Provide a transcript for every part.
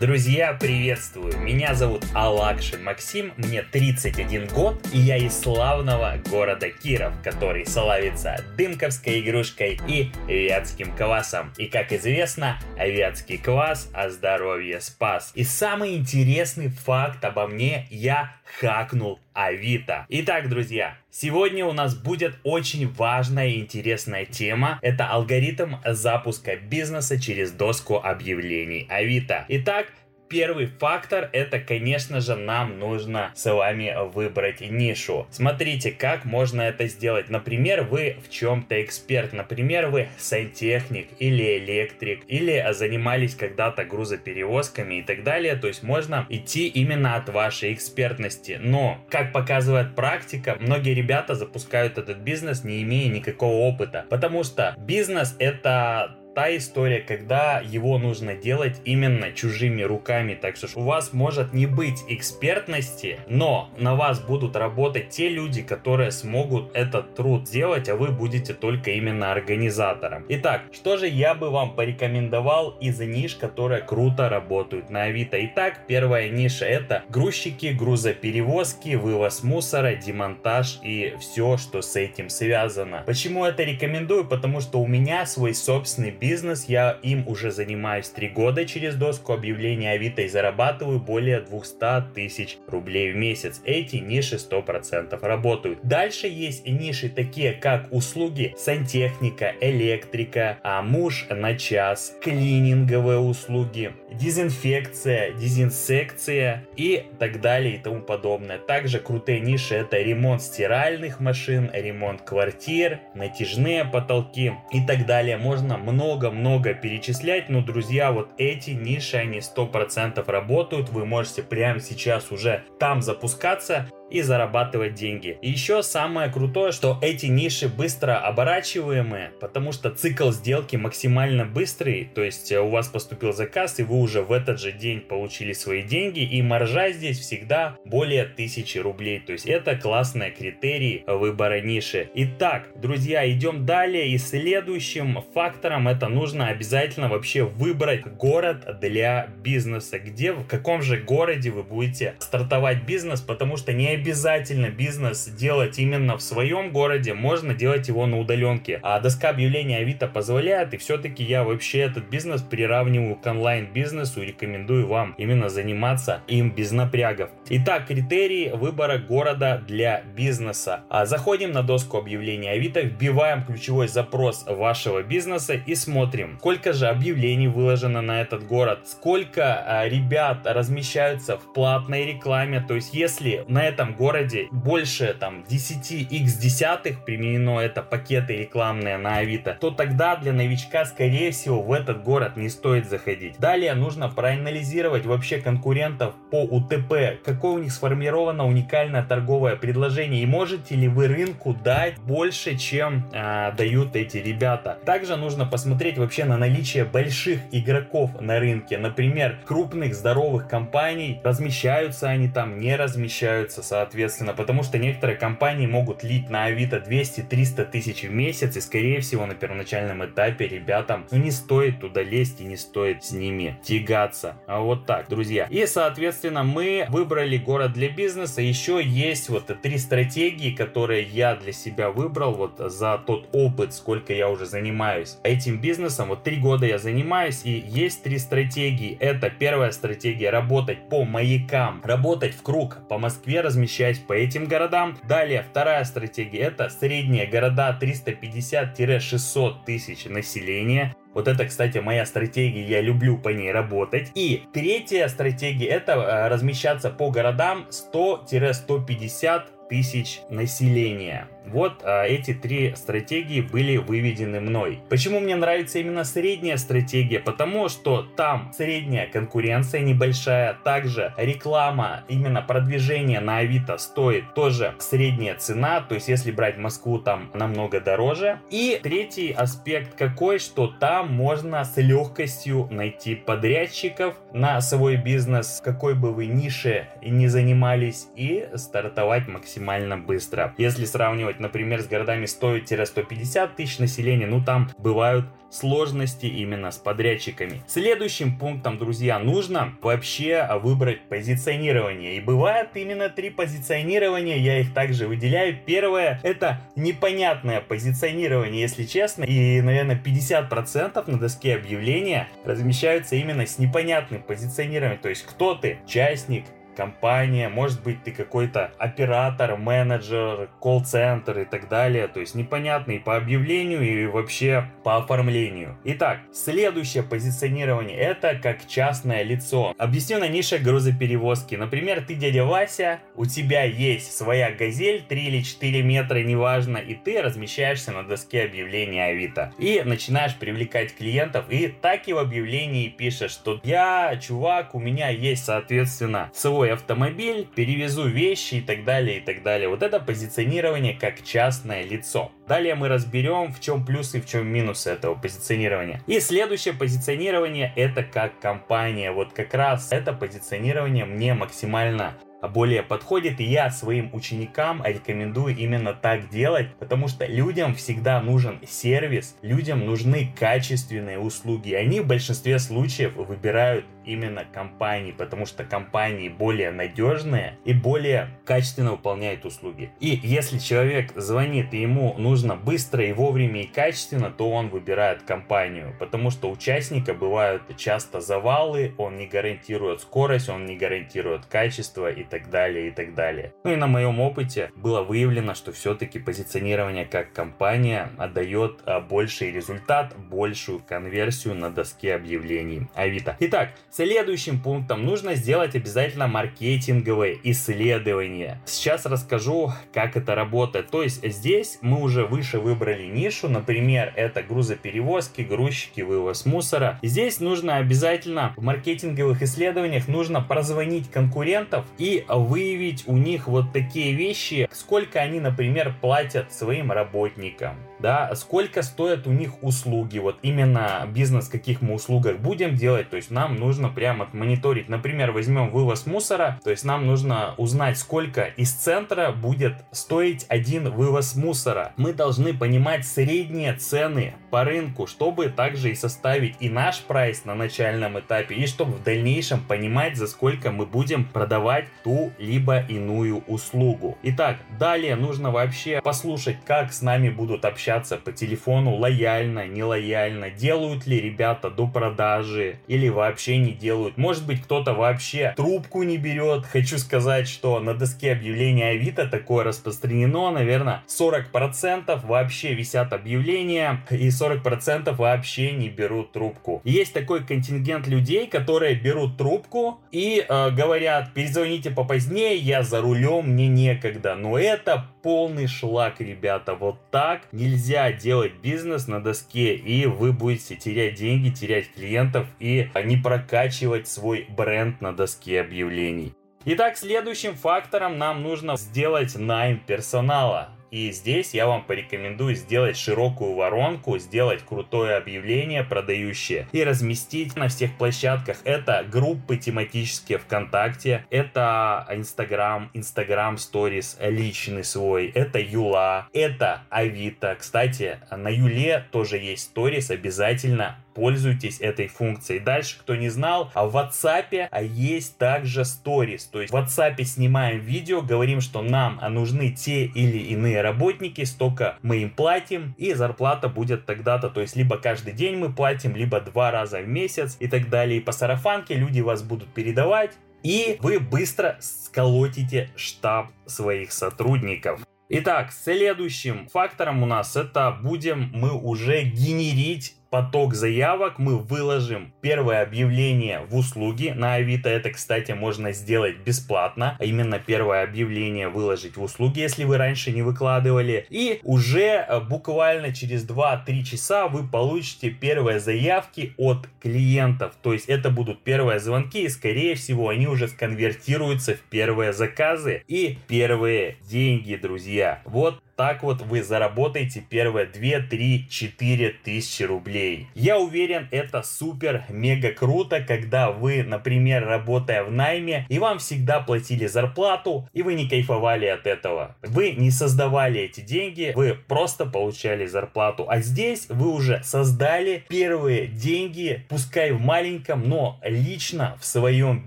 Друзья, приветствую! Меня зовут Алакшин Максим, мне 31 год, и я из славного города Киров, который славится дымковской игрушкой и вятским квасом. И, как известно, вятский квас о здоровье спас. И самый интересный факт обо мне: я хакнул Авито. Итак, друзья, сегодня у нас будет очень важная и интересная тема. Это алгоритм запуска бизнеса через доску объявлений Авито. Итак, первый фактор — это, конечно же, нам нужно с вами выбрать нишу. Смотрите, как можно это сделать. Например, вы в чем-то эксперт. Например, вы сантехник или электрик, или занимались когда-то грузоперевозками и так далее. То есть можно идти именно от вашей экспертности. Но, как показывает практика, многие ребята запускают этот бизнес, не имея никакого опыта. Потому что бизнес — это та история, когда его нужно делать именно чужими руками. Так что у вас может не быть экспертности, но на вас будут работать те люди, которые смогут этот труд делать, а вы будете только именно организатором. Итак, что же я бы вам порекомендовал из ниш, которые круто работают на Авито? Итак, первая ниша — это грузчики, грузоперевозки, вывоз мусора, демонтаж и все, что с этим связано. Почему это рекомендую? Потому что у меня свой собственный бизнес, я им уже занимаюсь 3 года через доску объявлений Авито и зарабатываю более 200 тысяч рублей в месяц. Эти ниши 100% работают. Дальше есть ниши такие, как услуги сантехника, электрика, муж на час, клининговые услуги, дезинфекция, дезинсекция и так далее и тому подобное. Также крутые ниши — это ремонт стиральных машин, ремонт квартир, натяжные потолки и так далее. Можно много-много перечислять, но, друзья, вот эти ниши, они 100% работают, вы можете прямо сейчас уже там запускаться и зарабатывать деньги. И еще самое крутое, что эти ниши быстро оборачиваемые, потому что цикл сделки максимально быстрый, то есть у вас поступил заказ, и вы уже в этот же день получили свои деньги, и маржа здесь всегда более 1000 рублей, то есть это классные критерии выбора ниши. Итак, друзья, идем далее, и следующим фактором — это нужно обязательно вообще выбрать город для бизнеса, в каком же городе вы будете стартовать бизнес, потому что не обязательно бизнес делать именно в своем городе, можно делать его на удаленке. А доска объявлений Авито позволяет, и все-таки я вообще этот бизнес приравниваю к онлайн-бизнесу и рекомендую вам именно заниматься им без напрягов. Итак, критерии выбора города для бизнеса. Заходим на доску объявлений Авито, вбиваем ключевой запрос вашего бизнеса и смотрим, сколько же объявлений выложено на этот город, сколько ребят размещаются в платной рекламе. То есть если на этом городе больше 10 применено это пакеты рекламные на Авито, то тогда для новичка, скорее всего, в этот город не стоит заходить. Далее нужно проанализировать вообще конкурентов по УТП, какое у них сформировано уникальное торговое предложение и можете ли вы рынку дать больше, чем дают эти ребята. Также нужно посмотреть вообще на наличие больших игроков на рынке, например, крупных здоровых компаний, размещаются они там, не размещаются соответственно, потому что некоторые компании могут лить на Авито 200-300 тысяч в месяц, и скорее всего на первоначальном этапе ребятам не стоит туда лезть и не стоит с ними тягаться. А вот так, друзья. И соответственно мы выбрали город для бизнеса. Еще есть вот 3 стратегии, которые я для себя выбрал вот за тот опыт, сколько я уже занимаюсь этим бизнесом. Вот 3 года я занимаюсь, и есть 3 стратегии. Это первая стратегия — работать по маякам, работать в круг по Москве, размещаясь по этим городам. Далее вторая стратегия — это средние города 350-600 тысяч населения. Вот это, кстати, моя стратегия, я люблю по ней работать. И третья стратегия — это размещаться по городам 100-150 тысяч населения. Вот эти 3 стратегии были выведены мной. Почему мне нравится именно средняя стратегия? Потому что там средняя конкуренция небольшая, также реклама, именно продвижение на Авито стоит тоже средняя цена, то есть если брать Москву, там намного дороже. И третий аспект какой, что там можно с легкостью найти подрядчиков на свой бизнес, какой бы вы нише ни занимались, и стартовать максимально быстро. Если сравнивать сравнивать, например, с городами 100-150 тысяч населения, ну там бывают сложности именно с подрядчиками. Следующим пунктом, друзья, нужно вообще выбрать позиционирование. И бывает именно 3 позиционирования, я их также выделяю. Первое — это непонятное позиционирование, если честно. И, наверное, 50% на доске объявления размещаются именно с непонятным позиционированием. То есть, кто ты? Частник, компания, может быть, ты какой-то оператор, менеджер, колл-центр и так далее. То есть непонятный по объявлению и вообще по оформлению. Итак, следующее позиционирование — это как частное лицо. Объясню на нише грузоперевозки. Например, ты дядя Вася, у тебя есть своя газель 3 или 4 метра, неважно, и ты размещаешься на доске объявления Авито. И начинаешь привлекать клиентов, и так и в объявлении пишешь, что я, чувак, у меня есть, соответственно, свой автомобиль, перевезу вещи и так далее, и так далее. Вот это позиционирование как частное лицо. Далее мы разберем, в чем плюсы и в чем минусы этого позиционирования. И следующее позиционирование — это как компания. Вот как раз это позиционирование мне максимально более подходит, и я своим ученикам рекомендую именно так делать, потому что людям всегда нужен сервис, людям нужны качественные услуги. Они в большинстве случаев выбирают именно компании, потому что компании более надежные и более качественно выполняют услуги. И если человек звонит и ему нужно быстро и вовремя и качественно, то он выбирает компанию, потому что у частника бывают часто завалы, он не гарантирует скорость, он не гарантирует качество и так далее, и так далее. Ну и на моем опыте было выявлено, что все-таки позиционирование как компания дает больший результат, большую конверсию на доске объявлений Авито. Итак, следующим пунктом нужно сделать обязательно маркетинговое исследование. Сейчас расскажу, как это работает. То есть здесь мы уже выше выбрали нишу, например, это грузоперевозки, грузчики, вывоз мусора. Здесь нужно обязательно в маркетинговых исследованиях нужно прозвонить конкурентов и выявить у них вот такие вещи, сколько они, например, платят своим работникам, да, сколько стоят у них услуги, вот именно бизнес, в каких мы услугах будем делать, то есть нам нужно прямо мониторить. Например, возьмем вывоз мусора, то есть нам нужно узнать, сколько из центра будет стоить один вывоз мусора. Мы должны понимать средние цены по рынку, чтобы также и составить и наш прайс на начальном этапе, и чтобы в дальнейшем понимать, за сколько мы будем продавать ту либо иную услугу. Итак, далее нужно вообще послушать, как с нами будут общаться по телефону, лояльно, нелояльно, делают ли ребята до продажи или вообще не делают. Может быть, кто-то вообще трубку не берет. Хочу сказать, что на доске объявления Авито такое распространено, наверное, 40% вообще висят объявления и 40% вообще не берут трубку. Есть такой контингент людей, которые берут трубку и говорят, перезвоните попозднее, я за рулем, мне некогда. Но это полный шлак, ребята. Вот так нельзя делать бизнес на доске, и вы будете терять деньги, терять клиентов и не прокачивать свой бренд на доске объявлений. Итак, следующим фактором нам нужно сделать найм персонала. И здесь я вам порекомендую сделать широкую воронку, сделать крутое объявление продающее и разместить на всех площадках. Это группы тематические ВКонтакте, это Инстаграм Stories личный свой, это Юла, это Авито. Кстати, на Юле тоже есть Stories, обязательно пользуйтесь этой функцией. Дальше, кто не знал, в WhatsApp есть также Stories. То есть в WhatsApp снимаем видео, говорим, что нам нужны те или иные работники, столько мы им платим, и зарплата будет тогда-то. То есть либо каждый день мы платим, либо 2 раза в месяц и так далее. И по сарафанке люди вас будут передавать, и вы быстро сколотите штаб своих сотрудников. Итак, следующим фактором у нас это будем мы уже генерить поток заявок. Мы выложим первое объявление в услуги на Авито. Это, кстати, можно сделать бесплатно. А именно первое объявление выложить в услуги, если вы раньше не выкладывали. И уже буквально через 2-3 часа вы получите первые заявки от клиентов. То есть это будут первые звонки, и скорее всего они уже сконвертируются в первые заказы и первые деньги, друзья. Вот так вот вы заработаете первые 2, 3, 4 тысячи рублей. Я уверен, это супер, мега круто, когда вы, например, работая в найме, и вам всегда платили зарплату, и вы не кайфовали от этого. Вы не создавали эти деньги, вы просто получали зарплату. А здесь вы уже создали первые деньги, пускай в маленьком, но лично в своем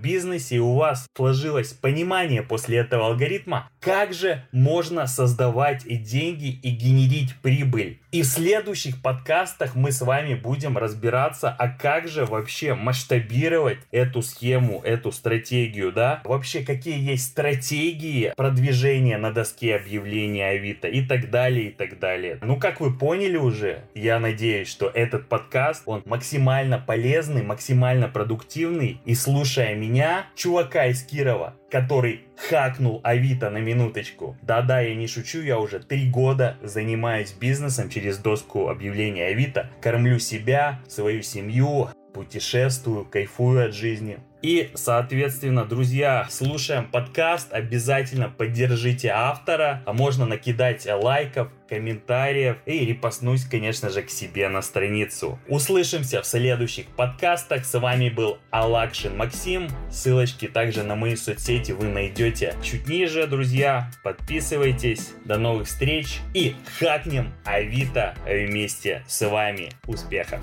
бизнесе, и у вас сложилось понимание после этого алгоритма, как же можно создавать и деньги, и генерить прибыль. И в следующих подкастах мы с вами будем разбираться, а как же вообще масштабировать эту схему, эту стратегию, да? Вообще, какие есть стратегии продвижения на доске объявления Авито и так далее, и так далее. Ну, как вы поняли уже, я надеюсь, что этот подкаст, он максимально полезный, максимально продуктивный. И слушая меня, чувака из Кирова, который хакнул Авито на минуточку. Да-да, я не шучу, я уже 3 года занимаюсь бизнесом через доску объявлений Авито. Кормлю себя, свою семью, путешествую, кайфую от жизни. И, соответственно, друзья, слушаем подкаст, обязательно поддержите автора. А можно накидать лайков, комментариев и репостнуть, конечно же, к себе на страницу. Услышимся в следующих подкастах. С вами был Алакшин Максим. Ссылочки также на мои соцсети вы найдете чуть ниже, друзья. Подписывайтесь. До новых встреч и хакнем Авито вместе с вами. Успехов!